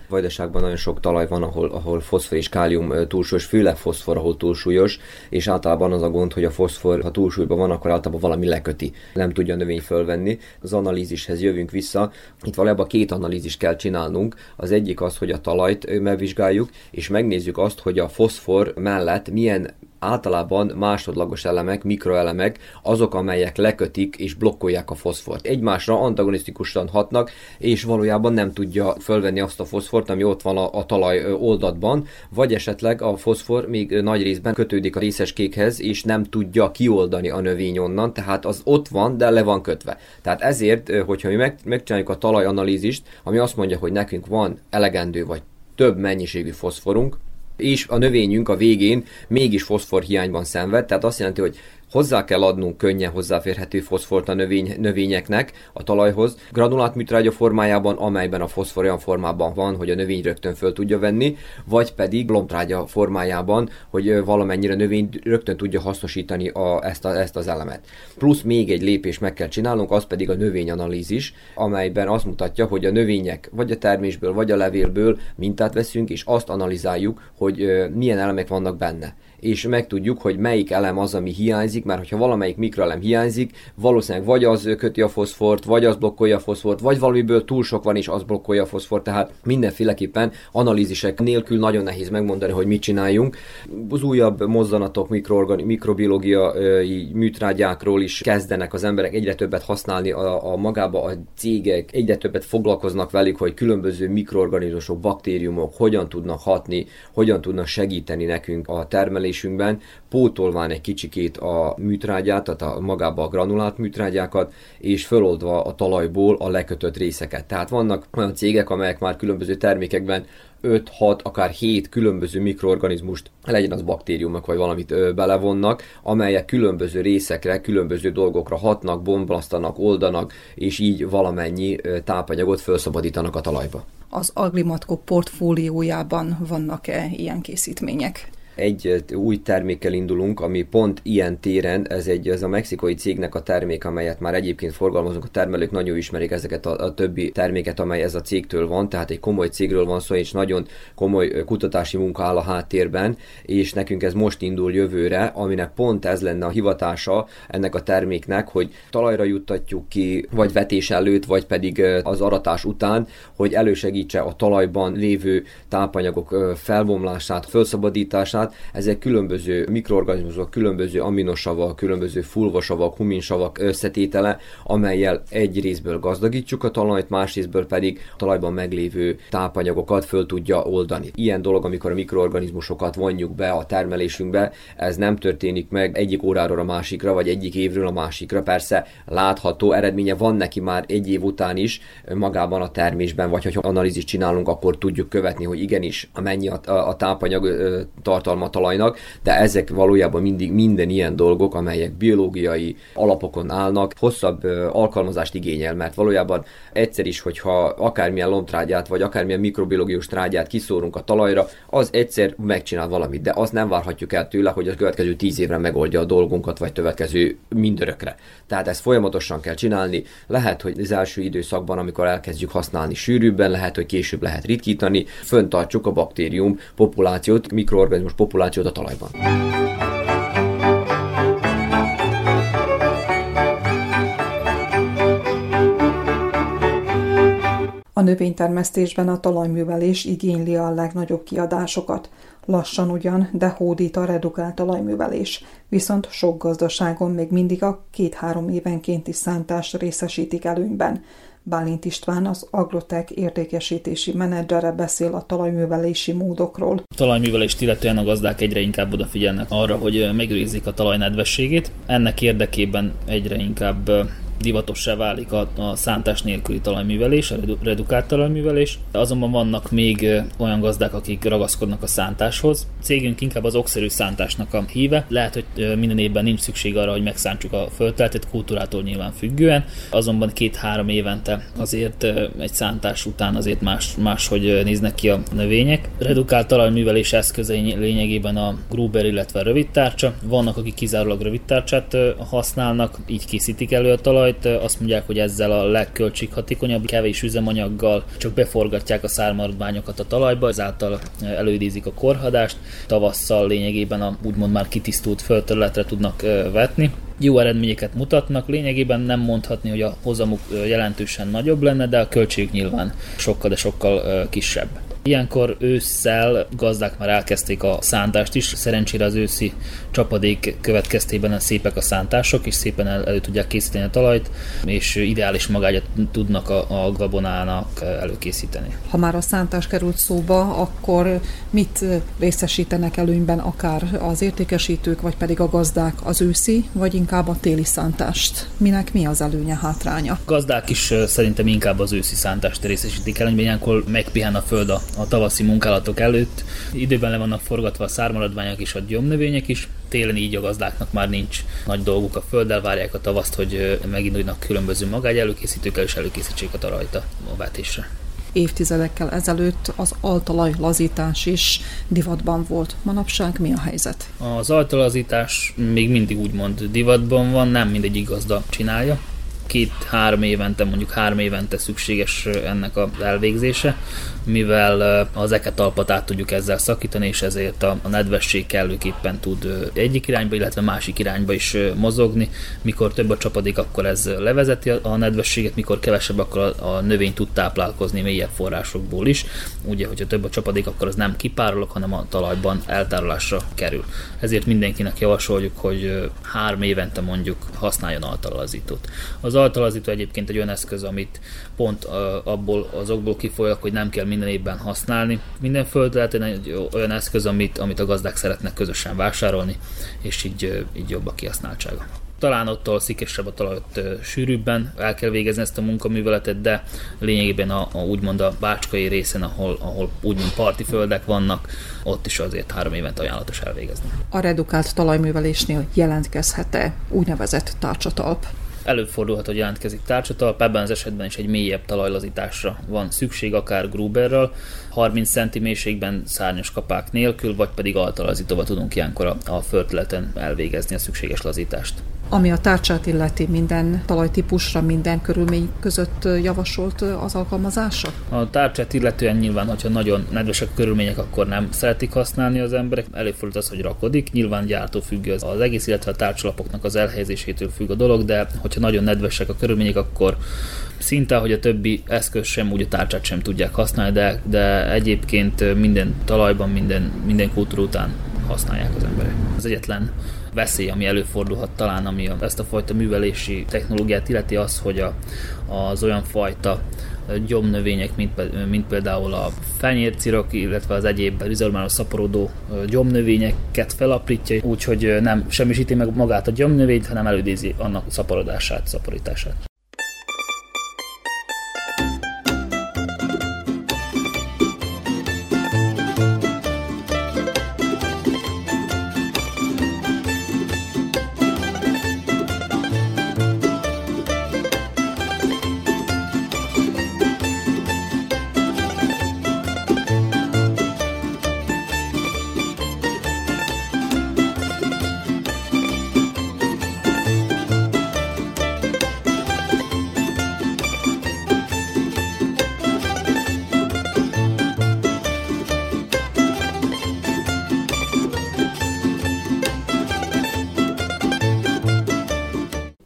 Vajdaságban nagyon sok talaj van, ahol, ahol foszfor és kálium túlsúlyos, főleg foszfor, ahol túlsúlyos, és általában az a gond, hogy a foszfor, ha túlsúlyban van, akkor általában valami leköti, nem tudja a növény fölvenni. Az analízishez jövünk vissza, itt valójában két analízist kell csinálnunk, az egyik az, hogy a talajt megvizsgáljuk, és megnézzük azt, hogy a foszfor mellett milyen általában másodlagos elemek, mikroelemek, azok, amelyek lekötik és blokkolják a foszfort. Egymásra antagonisztikusan hatnak, és valójában nem tudja fölvenni azt a foszfort, ami ott van a, a talaj oldatban, vagy esetleg a foszfor még nagy részben kötődik a részeskékhez, és nem tudja kioldani a növény onnan, tehát az ott van, de le van kötve. Tehát ezért, hogyha mi meg, megcsináljuk a talajanalízist, ami azt mondja, hogy nekünk van elegendő vagy több mennyiségű foszforunk, és a növényünk a végén mégis foszfor hiányban szenved, tehát azt jelenti, hogy hozzá kell adnunk könnyen hozzáférhető foszfort a növény, növényeknek a talajhoz, granulát műtrágya formájában, amelyben a foszfor olyan formában van, hogy a növény rögtön föl tudja venni, vagy pedig lomtrágya formájában, hogy valamennyire a növény rögtön tudja hasznosítani a, ezt, a, ezt az elemet. Plusz még egy lépés meg kell csinálnunk, az pedig a növényanalízis, amelyben azt mutatja, hogy a növények vagy a termésből, vagy a levélből mintát veszünk, és azt analizáljuk, hogy milyen elemek vannak benne. És megtudjuk, hogy melyik elem az, ami hiányzik, hiányzik, mert hogyha valamelyik mikrolem hiányzik, valószínűleg vagy az köti a foszfort, vagy az blokkolja a foszfort, vagy valamiből túl sok van és az blokkolja a foszfort, tehát mindenféleképpen analízisek nélkül nagyon nehéz megmondani, hogy mit csináljunk. Az újabb mozzanatok, mikrobiológiai műtrágyákról is kezdenek az emberek egyre többet használni a, a magába, a cégek egyre többet foglalkoznak velük, hogy különböző mikroorganizmusok, baktériumok hogyan tudnak hatni, hogyan tudnak segíteni nekünk a termelésünkben, pótolván egy kicsikét a műtrágyát, tehát a magába a granulált műtrágyákat, és föloldva a talajból a lekötött részeket. Tehát vannak olyan cégek, amelyek már különböző termékekben öt-hat, akár hét különböző mikroorganizmust, legyen az baktériumok, vagy valamit ö, belevonnak, amelyek különböző részekre, különböző dolgokra hatnak, bomblasztanak, oldanak, és így valamennyi ö, tápanyagot felszabadítanak a talajba. Az Agrimatko portfóliójában vannak-e ilyen készítmények? Egy új termékkel indulunk, ami pont ilyen téren, ez, egy, ez a mexikai cégnek a termék, amelyet már egyébként forgalmazunk, a termelők nagyon ismerik ezeket a, a többi terméket, amely ez a cégtől van, tehát egy komoly cégről van szó, és nagyon komoly kutatási munka áll a háttérben, és nekünk ez most indul jövőre, aminek pont ez lenne a hivatása ennek a terméknek, hogy talajra juttatjuk ki, vagy vetés előtt, vagy pedig az aratás után, hogy elősegítse a talajban lévő tápanyagok felbomlását, felszabadítását. Ezek különböző mikroorganizmusok, különböző aminosavak, különböző fulvosavak, huminsavak összetétele, amellyel egy részből gazdagítjuk a talajt, más részből pedig a talajban meglévő tápanyagokat föl tudja oldani. Ilyen dolog, amikor a mikroorganizmusokat vonjuk be a termelésünkbe, ez nem történik meg egyik óráról a másikra, vagy egyik évről a másikra. Persze látható eredménye van neki már egy év után is magában a termésben, vagy ha analízist csinálunk, akkor tudjuk követni, hogy igenis mennyi a, a, a tápanyag tart talajnak, de ezek valójában mindig minden ilyen dolgok, amelyek biológiai alapokon állnak, hosszabb ö, alkalmazást igényel, mert valójában egyszer is, hogyha akármilyen lombtrágyát, vagy akármilyen mikrobiológiós trágyát kiszórunk a talajra, az egyszer megcsinál valamit, de azt nem várhatjuk el tőle, hogy a következő tíz évre megoldja a dolgunkat, vagy következő mindörökre. Tehát ezt folyamatosan kell csinálni, lehet, hogy az első időszakban, amikor elkezdjük használni sűrűbben, lehet, hogy később lehet ritkítani, föntartjuk a baktérium populációt, mikroorganizmus populációt a talajban. A növénytermesztésben a talajművelés igényli a legnagyobb kiadásokat. Lassan ugyan, de hódít a redukált talajművelés, viszont sok gazdaságon még mindig a két-három évenkénti szántást részesítik előnyben. Bálint István, az Agrotech értékesítési menedzsere beszél a talajművelési módokról. A talajművelést illetően a gazdák egyre inkább odafigyelnek arra, hogy megőrizzék a talaj nedvességét. Ennek érdekében egyre inkább divatossá válik a, a szántás nélküli talajművelés, a redukált talajművelés. Azonban vannak még olyan gazdák, akik ragaszkodnak a szántáshoz. A cégünk inkább az okszerű szántásnak a híve. Lehet, hogy minden évben nincs szükség arra, hogy megszántsuk a földterületet, kultúrától nyilván függően, azonban két-három évente azért egy szántás után azért más, máshogy néznek ki a növények. Redukált talajművelés eszközei lényegében a gruber, illetve a rövidtárcsa. Vannak, akik kizárólag rövidtárcsát használnak, így készítik elő a talajt. Azt mondják, hogy ezzel a legköltséghatékonyabb, kevés üzemanyaggal csak beforgatják a szármaradványokat a talajba, ezáltal előidézik a korhadást, tavasszal lényegében a úgymond már kitisztult földterületre tudnak vetni. Jó eredményeket mutatnak, lényegében nem mondhatni, hogy a hozamuk jelentősen nagyobb lenne, de a költség nyilván sokkal, de sokkal kisebb. Ilyenkor ősszel gazdák már elkezdték a szántást is, szerencsére az őszi csapadék következtében szépek a szántások, és szépen el, elő tudják készíteni a talajt, és ideális magágyat tudnak a, a gabonának előkészíteni. Ha már a szántás került szóba, akkor mit részesítenek előnyben akár az értékesítők, vagy pedig a gazdák, az őszi, vagy inkább a téli szántást? Minek mi az előnye, hátránya? A gazdák is szerintem inkább az őszi szántást részesítik előnyben, ilyenkor megpihen a föld a a tavaszi munkálatok előtt. Időben le vannak forgatva a szármaradványok és a gyomnövények is. Télen így a gazdáknak már nincs nagy dolguk a földdel, várják a tavaszt, hogy meginduljanak különböző magágy előkészítőkkel, és előkészítsék a talajt a vetésre. Évtizedekkel ezelőtt az altalajlazítás is divatban volt. Manapság mi a helyzet? Az altalajlazítás még mindig úgymond divatban van, nem mindegyik gazda csinálja. két-három évente, mondjuk három évente szükséges ennek az elvégzése, mivel az eketalpat át tudjuk ezzel szakítani, és ezért a nedvesség kellőképpen tud egyik irányba, illetve másik irányba is mozogni. Mikor több a csapadék, akkor ez levezeti a nedvességet, mikor kevesebb, akkor a növény tud táplálkozni mélyebb forrásokból is. Ugye, hogyha több a csapadék, akkor az nem kipárolog, hanem a talajban eltárolásra kerül. Ezért mindenkinek javasoljuk, hogy három évente mondjuk használjon altalazítót. Az altalazító egyébként egy olyan eszköz, amit pont abból az okból kifolyólag, hogy nem kell minden évben használni. Minden földterületen egy olyan eszköz, amit, amit a gazdák szeretnek közösen vásárolni, és így, így jobb a kihasználtsága. Talán ott szikesebb a talaj, sűrűbben el kell végezni ezt a munkaműveletet, de lényegében a, a, úgymond a bácskai részen, ahol, ahol úgymond parti földek vannak, ott is azért három évente ajánlatos elvégezni. A redukált talajművelésnél jelentkezhet-e úgynevezett tárcsatalp? Előfordulhat, hogy jelentkezik tárcsatalp, ebben az esetben is egy mélyebb talajlazításra van szükség, akár Gruberrel, harminc centiméter mélységben szárnyas kapák nélkül, vagy pedig altalazítóval tudunk ilyenkor a földterületen elvégezni a szükséges lazítást. Ami a tárcsát illeti, minden talajtípusra, minden körülmény között javasolt az alkalmazása? A tárcsát illetően nyilván, hogyha nagyon nedvesek körülmények, akkor nem szeretik használni az emberek. Előfordul az, hogy rakodik. Nyilván gyártó függ az, az egész, illetve a tárcsalapoknak az elhelyezésétől függ a dolog, de hogyha nagyon nedvesek a körülmények, akkor szinte, hogy a többi eszköz sem, úgy a tárcsát sem tudják használni, de, de egyébként minden talajban, minden, minden kultúra után használják az emberek. Az egyetlen veszély, ami előfordulhat talán, ami ezt a fajta művelési technológiát illeti, az, hogy a, az olyan fajta gyomnövények, mint, mint például a fenyércirok, illetve az egyéb rizormára szaporodó gyomnövényeket felaprítja, úgyhogy nem semmisíti meg magát a gyomnövényt, hanem elődézi annak szaporodását, szaporítását.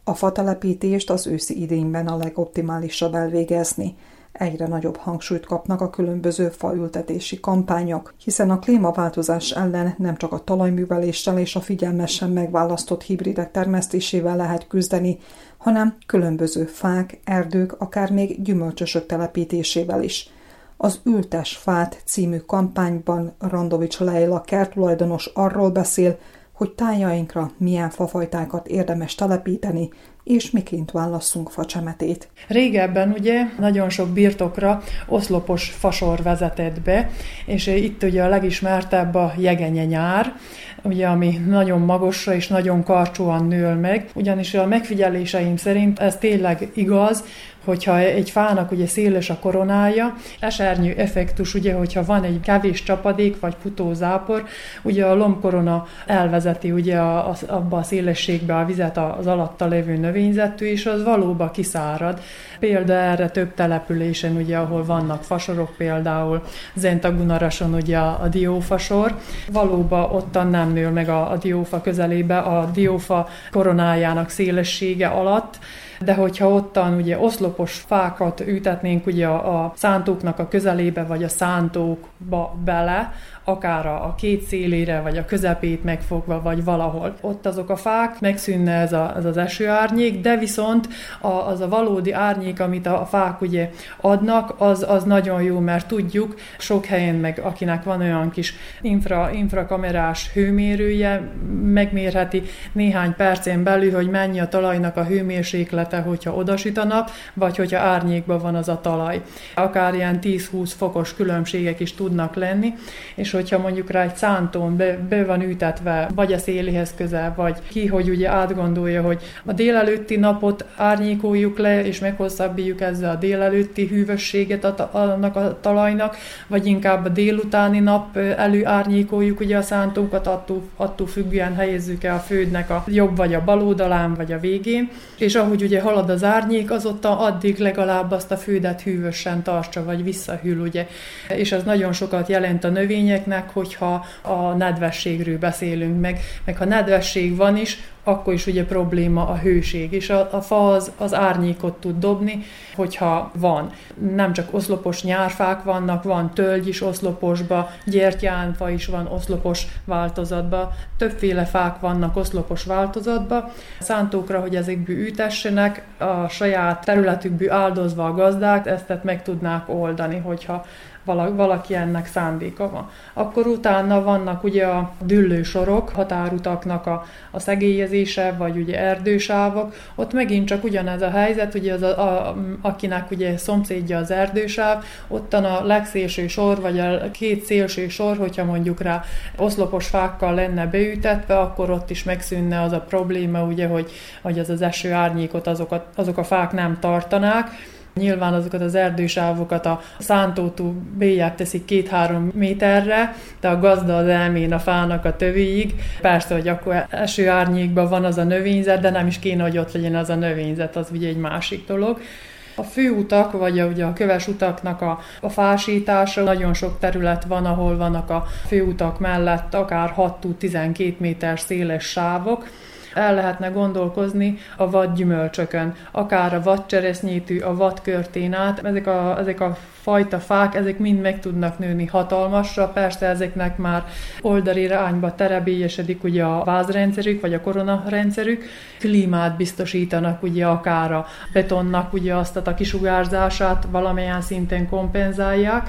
A fatelepítést az őszi idényben a legoptimálisabb elvégezni. Egyre nagyobb hangsúlyt kapnak a különböző faültetési kampányok, hiszen a klímaváltozás ellen nem csak a talajműveléssel és a figyelmesen megválasztott hibridek termesztésével lehet küzdeni, hanem különböző fák, erdők, akár még gyümölcsösök telepítésével is. Az Ültes fát című kampányban Radovics Leila kerttulajdonos arról beszél, hogy tájainkra milyen fafajtákat érdemes telepíteni, és miként válasszunk facsemetét. Régebben ugye nagyon sok birtokra oszlopos fasor vezetett be, és itt ugye a legismertebb a jegenye nyár, ugye, ami nagyon magasra és nagyon karcsúan nől meg, ugyanis a megfigyeléseim szerint ez tényleg igaz, hogyha egy fának ugye széles a koronája, esernyő effektus, ugye, hogyha van egy kevés csapadék vagy futózápor, ugye a lombkorona elvezeti ugye a, a, abba a szélességbe a vizet az alatta lévő növényzettű, és az valóban kiszárad. Példa erre több településen, ugye, ahol vannak fasorok, például Zentagunarason ugye a, a diófasor, valóban ottan nem nő meg a, a diófa közelébe, a diófa koronájának szélessége alatt, de hogyha ottan ugye oszlopos fákat ültetnénk ugye a, a szántóknak a közelébe, vagy a szántókba bele, akár a két szélére, vagy a közepét megfogva, vagy valahol. Ott azok a fák, megszűnne ez, a, ez az esőárnyék, de viszont a, az a valódi árnyék, amit a, a fák ugye adnak, az, az nagyon jó, mert tudjuk, sok helyen meg, akinek van olyan kis infra, infrakamerás hőmérője, megmérheti néhány percén belül, hogy mennyi a talajnak a hőmérséklete, hogyha odasüt a nap, vagy hogyha árnyékban van az a talaj. Akár ilyen tíz-húsz fokos különbségek is tudnak lenni, és hogyha mondjuk rá egy szántón be, be van ültetve, vagy a szélihez közel, vagy ki, hogy ugye átgondolja, hogy a délelőtti napot árnyékoljuk le, és meghosszabbítjuk ezzel a délelőtti hűvösséget a, annak a talajnak, vagy inkább a délutáni nap előárnyékoljuk ugye a szántókat, attól, attól függően helyezzük el a földnek a jobb vagy a bal oldalán, vagy a végén, és ahogy ugye halad az árnyék, azottan addig legalább azt a földet hűvösen tartsa, vagy visszahűl, ugye. És az nagyon sokat jelent a növényeknek, hogyha a nedvességről beszélünk meg, meg ha nedvesség van is, akkor is ugye probléma a hőség, és a, a fa az, az árnyékot tud dobni, hogyha van. Nem csak oszlopos nyárfák vannak, van tölgy is oszloposba, gyertyánfa is van oszlopos változatba, többféle fák vannak oszlopos változatba. Szántókra, hogy ezekből ültessenek, a saját területükből áldozva a gazdák, ezt meg tudnák oldani, hogyha valaki ennek szándéka van. Akkor utána vannak ugye a düllősorok, határutaknak a, a szegélyezése, vagy ugye erdősávok. Ott megint csak ugyanez a helyzet, ugye az a, a, akinek ugye szomszédja az erdősáv, ottan a legszélső sor, vagy a két szélső sor, hogyha mondjuk rá oszlopos fákkal lenne beütetve, akkor ott is megszűnne az a probléma, ugye, hogy, hogy az az eső árnyékot azok a, azok a fák nem tartanák. Nyilván azokat az erdősávokat a szántótól bélyebb teszik két-három méterre, de a gazda az elmén a fának a tövéig. Persze, hogy akkor eső árnyékban van az a növényzet, de nem is kéne, hogy ott legyen az a növényzet, az ugye egy másik dolog. A főutak, vagy a, ugye a köves utaknak a, a fásítása, nagyon sok terület van, ahol vannak a főutak mellett akár hat-tizenkét méter széles sávok. El lehetne gondolkozni a vadgyümölcsökön, akár a vadcseresznyétű, a vadkörtén át. Ezek a, ezek a fajta fák, ezek mind meg tudnak nőni hatalmasra, persze ezeknek már oldalirányba terebélyesedik ugye a vázrendszerük, vagy a koronarendszerük, klímát biztosítanak ugye akár a betonnak ugye azt a kisugárzását valamilyen szinten kompenzálják.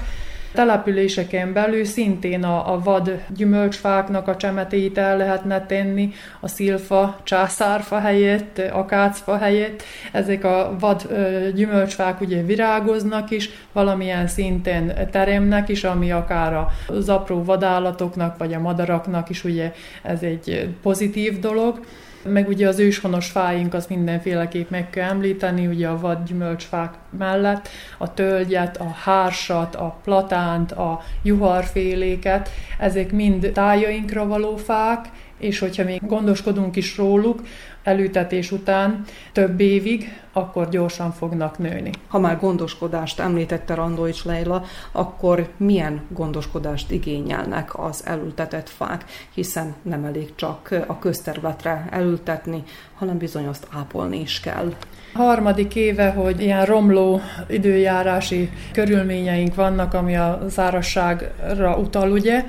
Településeken belül szintén a, a vad gyümölcsfáknak a csemetét el lehetne tenni, a szilfa, császárfa helyett, akácfa helyett. Ezek a vad gyümölcsfák ugye virágoznak is, valamilyen szinten teremnek is, ami akár az apró vadállatoknak vagy a madaraknak is ugye ez egy pozitív dolog. Meg ugye az őshonos fáink, azt mindenféleképp meg kell említeni, ugye a vadgyümölcsfák mellett, a tölgyet, a hársat, a platánt, a juharféléket, ezek mind tájainkra való fák, és hogyha még gondoskodunk is róluk, elültetés után több évig, akkor gyorsan fognak nőni. Ha már gondoskodást említette Radovics Leila, akkor milyen gondoskodást igényelnek az elültetett fák, hiszen nem elég csak a közterületre elültetni, hanem bizony azt ápolni is kell. Harmadik éve, hogy ilyen romló időjárási körülményeink vannak, ami a szárazságra utal, ugye.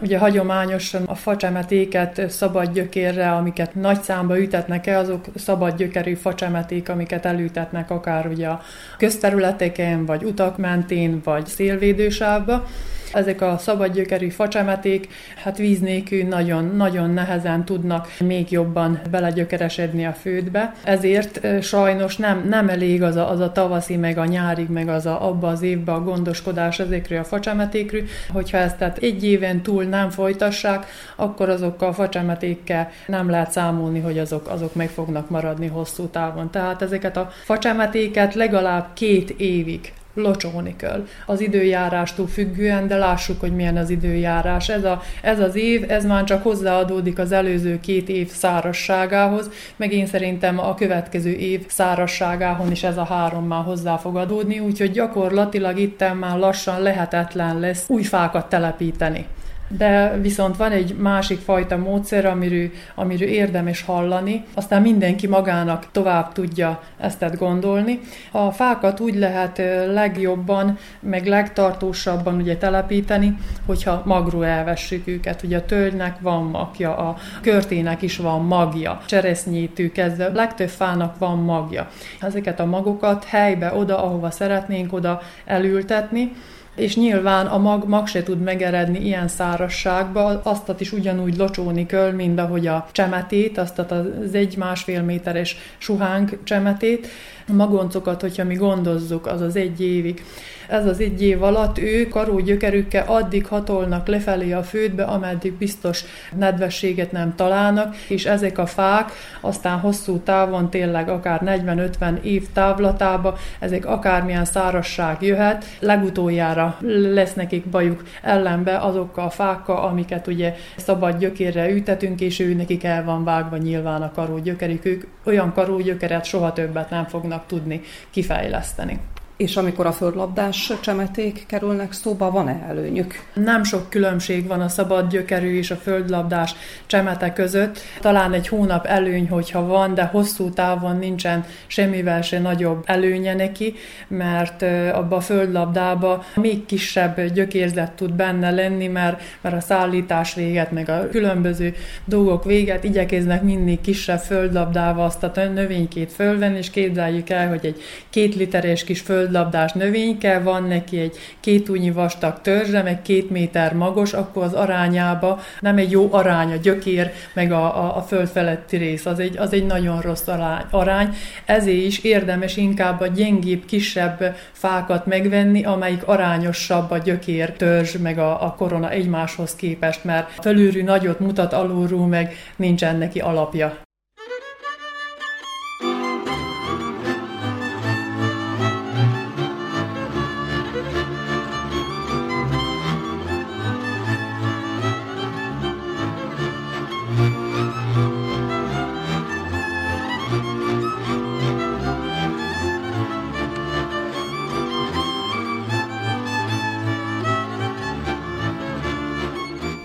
Ugye hagyományosan a facsemetéket szabad gyökérre, amiket nagy számba ütetnek el, azok szabad gyökerű facsemeték, amiket elültetnek akár ugye a közterületeken, vagy utak mentén, vagy szélvédősávba. Ezek a szabadgyökerű facsemeték, hát víz nélkül nagyon-nagyon nehezen tudnak még jobban belegyökeresedni a földbe. Ezért sajnos nem, nem elég az a, az a tavaszi, meg a nyárig, meg az a, abba az évben a gondoskodás ezekről a facsemetékről, hogyha ezt tehát egy éven túl nem folytassák, akkor azokkal a facsemetékkel nem lehet számolni, hogy azok, azok meg fognak maradni hosszú távon. Tehát ezeket a facsemetéket legalább két évig locsolni kell. Az időjárástól függően, de lássuk, hogy milyen az időjárás. Ez, a, ez az év, ez már csak hozzáadódik az előző két év szárazságához, meg én szerintem a következő év szárazságához is ez a három már hozzá fog adódni, úgyhogy gyakorlatilag itten már lassan lehetetlen lesz új fákat telepíteni. De viszont van egy másik fajta módszer, amiről, amiről érdemes hallani, aztán mindenki magának tovább tudja ezt gondolni. A fákat úgy lehet legjobban, meg legtartósabban ugye telepíteni, hogyha magról elvessük őket. Ugye a tölgynek van magja, a körtének is van magja, cseresznyétű kezdve, legtöbb fának van magja. Ezeket a magokat helybe, oda, ahova szeretnénk oda elültetni, és nyilván a mag, mag se tud megeredni ilyen szárazságba, aztat is ugyanúgy locsolni kell, mint ahogy a csemetét, aztat az egy-másfél méteres suhánk csemetét. A magoncokat, hogyha mi gondozzuk, az az egy évig. Ez az egy év alatt ők karógyökerükkel addig hatolnak lefelé a földbe, ameddig biztos nedvességet nem találnak, és ezek a fák aztán hosszú távon tényleg akár negyven-ötven év távlatába, ezek akármilyen szárazság jöhet, legutoljára lesz nekik bajuk ellenbe azokkal a fákkal, amiket ugye szabad gyökérre ültetünk, és ő nekik el van vágva nyilván a karógyökerük, ők olyan karógyökeret soha többet nem fognak tudni kifejleszteni. És amikor a földlabdás csemeték kerülnek szóba, van-e előnyük? Nem sok különbség van a szabad gyökerű és a földlabdás csemete között. Talán egy hónap előny, hogyha van, de hosszú távon nincsen semmivel se nagyobb előnye neki, mert abba a földlabdába még kisebb gyökérzet tud benne lenni, mert, mert a szállítás véget, meg a különböző dolgok véget igyekeznek mindig kisebb földlabdával azt a növénykét fölvenni, és képzeljük el, hogy egy két literes kis föld földlabdás növényke, van neki egy két újnyi vastag törzse, meg két méter magas, akkor az arányába nem egy jó arány a gyökér, meg a, a, a föld feletti rész, az egy, az egy nagyon rossz arány. Ezért is érdemes inkább a gyengébb, kisebb fákat megvenni, amelyik arányosabb a gyökér törzs, meg a, a korona egymáshoz képest, mert fölülről nagyot mutat, alulról meg nincsen neki alapja.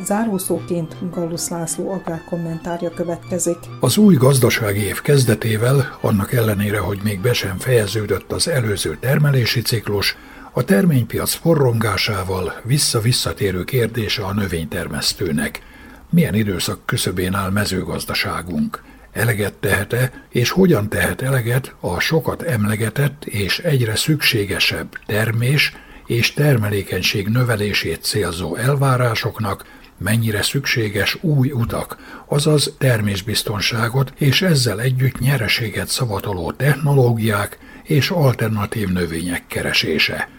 Zárószóként Gallus László agrárkommentárja következik. Az új gazdasági év kezdetével, annak ellenére, hogy még be sem fejeződött az előző termelési ciklus, a terménypiac forrongásával vissza-visszatérő kérdése a növénytermesztőnek. Milyen időszak küszöbén áll mezőgazdaságunk? Eleget tehet-e, és hogyan tehet eleget a sokat emlegetett és egyre szükségesebb termés és termelékenység növelését célzó elvárásoknak, mennyire szükséges új utak, azaz termésbiztonságot és ezzel együtt nyereséget szavatoló technológiák és alternatív növények keresése.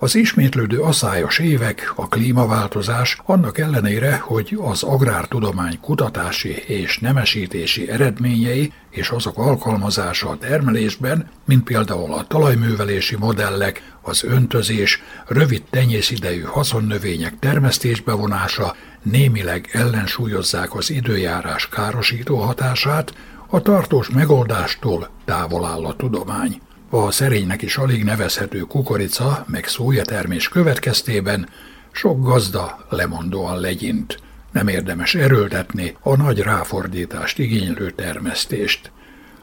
Az ismétlődő aszályos évek, a klímaváltozás annak ellenére, hogy az agrártudomány kutatási és nemesítési eredményei és azok alkalmazása a termelésben, mint például a talajművelési modellek, az öntözés, rövid tenyészidejű haszonnövények termesztésbe vonása némileg ellensúlyozzák az időjárás károsító hatását, a tartós megoldástól távol áll a tudomány. A szerénynek is alig nevezhető kukorica meg szójatermés következtében sok gazda lemondóan legyint. Nem érdemes erőltetni a nagy ráfordítást igénylő termesztést.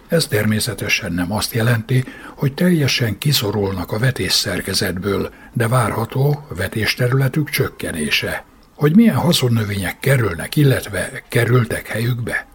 Ez természetesen nem azt jelenti, hogy teljesen kiszorulnak a vetésszerkezetből, de várható vetésterületük csökkenése. Hogy milyen haszonnövények kerülnek, illetve kerültek helyükbe?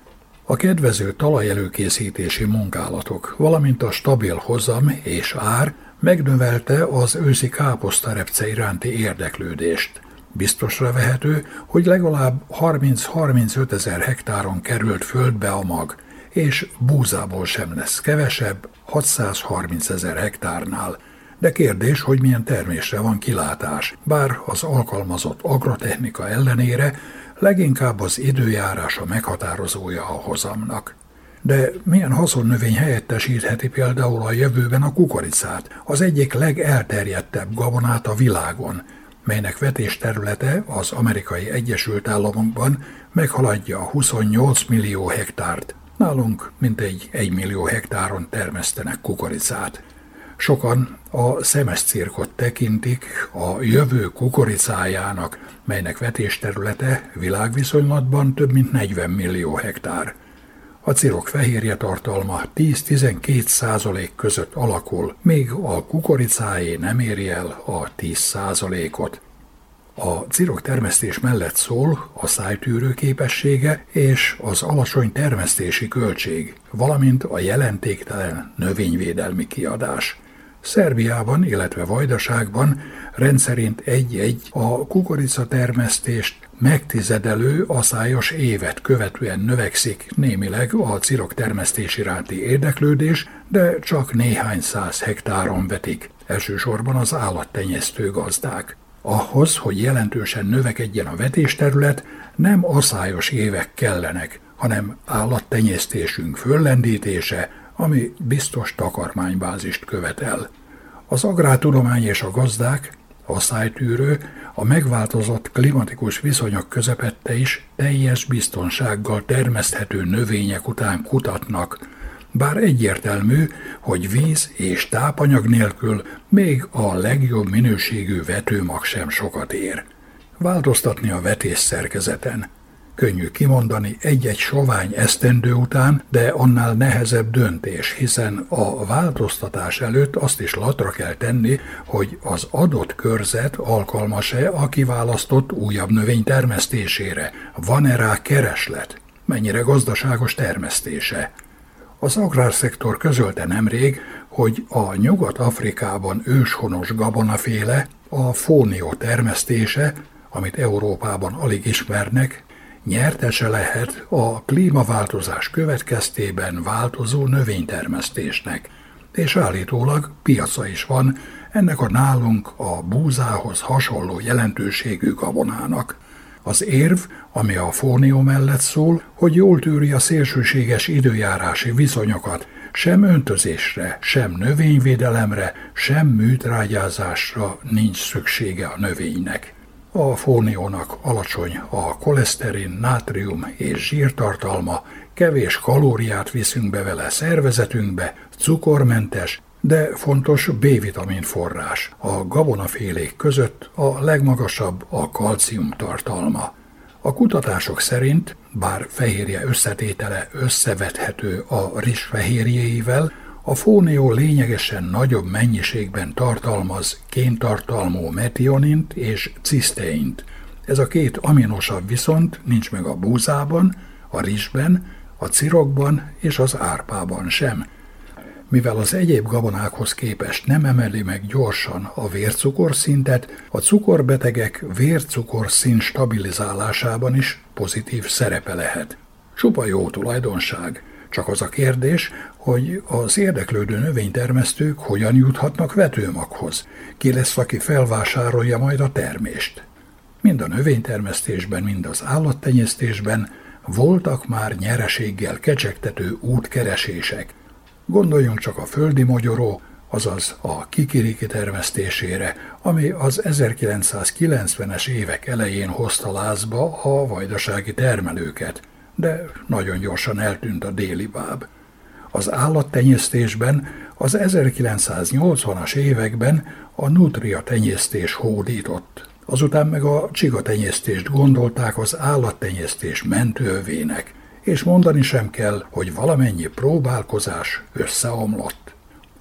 A kedvező talajelőkészítési munkálatok, valamint a stabil hozam és ár megnövelte az őszi káposztarepce iránti érdeklődést. Biztosra vehető, hogy legalább harminc-harmincöt ezer hektáron került földbe a mag, és búzából sem lesz kevesebb hatszázharminc ezer hektárnál. De kérdés, hogy milyen termésre van kilátás, bár az alkalmazott agrotechnika ellenére leginkább az időjárás a meghatározója a hozamnak. De milyen haszonnövény helyettesítheti például a jövőben a kukoricát, az egyik legelterjedtebb gabonát a világon, melynek vetésterülete az Amerikai Egyesült Államokban meghaladja a huszonnyolc millió hektárt. Nálunk mintegy egy millió hektáron termesztenek kukoricát. Sokan a szemes cirkot tekintik a jövő kukoricájának, melynek vetésterülete világviszonylatban több mint negyven millió hektár. A cirok fehérje tartalma tíz-tizenkét százalék között alakul, még a kukoricájé nem éri el a tíz százalékot. A cirok termesztés mellett szól a szájtűrő képessége és az alacsony termesztési költség, valamint a jelentéktelen növényvédelmi kiadás. Szerbiában, illetve Vajdaságban rendszerint egy-egy a kukoricatermesztést megtizedelő aszályos évet követően növekszik némileg a ciroktermesztés iránti érdeklődés, de csak néhány száz hektáron vetik. elsősorban az állattenyésztő gazdák. Ahhoz, hogy jelentősen növekedjen a vetésterület, nem aszályos évek kellenek, hanem állattenyésztésünk föllendítése, ami biztos takarmánybázist követel. Az agrártudomány és a gazdák, aszálytűrő, a megváltozott klimatikus viszonyok közepette is teljes biztonsággal termeszthető növények után kutatnak, bár egyértelmű, hogy víz és tápanyag nélkül még a legjobb minőségű vetőmag sem sokat ér. Változtatni a vetés szerkezeten. Könnyű kimondani egy-egy sovány esztendő után, de annál nehezebb döntés, hiszen a változtatás előtt azt is latra kell tenni, hogy az adott körzet alkalmas-e a kiválasztott újabb növény termesztésére, van-e rá kereslet, mennyire gazdaságos termesztése. Az agrárszektor közölte nemrég, hogy a Nyugat-Afrikában őshonos gabonaféle, a fónió termesztése, amit Európában alig ismernek, nyertese lehet a klímaváltozás következtében változó növénytermesztésnek, és állítólag piaca is van ennek a nálunk a búzához hasonló jelentőségű gabonának. Az érv, ami a fónió mellett szól, hogy jól tűri a szélsőséges időjárási viszonyokat, sem öntözésre, sem növényvédelemre, sem műtrágyázásra nincs szüksége a növénynek. A fóniónak alacsony a koleszterin, nátrium és zsírtartalma, kevés kalóriát viszünk be vele szervezetünkbe, cukormentes, de fontos B-vitamin forrás. A gabonafélék között a legmagasabb a kalcium tartalma. A kutatások szerint, bár fehérje összetétele összevethető a rizs fehérjéivel, a fónió lényegesen nagyobb mennyiségben tartalmaz kéntartalmú metionint és ciszteint. Ez a két aminosav viszont nincs meg a búzában, a rizsben, a cirokban és az árpában sem. Mivel az egyéb gabonákhoz képest nem emeli meg gyorsan a vércukorszintet, a cukorbetegek vércukorszint stabilizálásában is pozitív szerepe lehet. Csupa jó tulajdonság. Csak az a kérdés, hogy az érdeklődő növénytermesztők hogyan juthatnak vetőmaghoz, ki lesz, aki felvásárolja majd a termést. Mind a növénytermesztésben, mind az állattenyésztésben voltak már nyereséggel kecsegtető útkeresések. Gondoljunk csak a földi mogyoró, azaz a kikiriki termesztésére, ami az ezerkilencszázkilencvenes évek elején hozta lázba a vajdasági termelőket, de nagyon gyorsan eltűnt a déli báb. Az állattenyésztésben az ezerkilencszáznyolcvanas években a nutria tenyésztés hódított, azután meg a csigatenyésztést gondolták az állattenyésztés mentőövének, és mondani sem kell, hogy valamennyi próbálkozás összeomlott.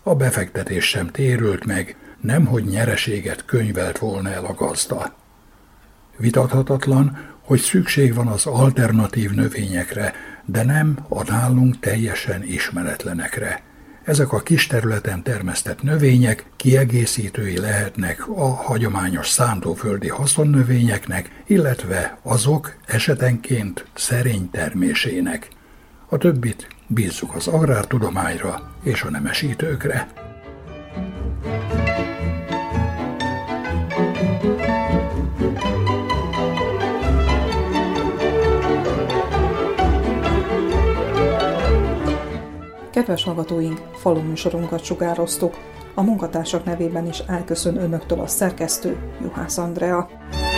A befektetés sem térült meg, nemhogy nyereséget könyvelt volna el a gazda. Vitathatatlan, hogy szükség van az alternatív növényekre, de nem a nálunk teljesen ismeretlenekre. Ezek a kis területen termesztett növények kiegészítői lehetnek a hagyományos szántóföldi haszonnövényeknek, illetve azok esetenként szerény termésének. A többit bízzuk az agrártudományra és a nemesítőkre. Kedves hallgatóink, falu műsorunkat sugároztuk. A munkatársak nevében is elköszön önöktől a szerkesztő, Juhász Andrea.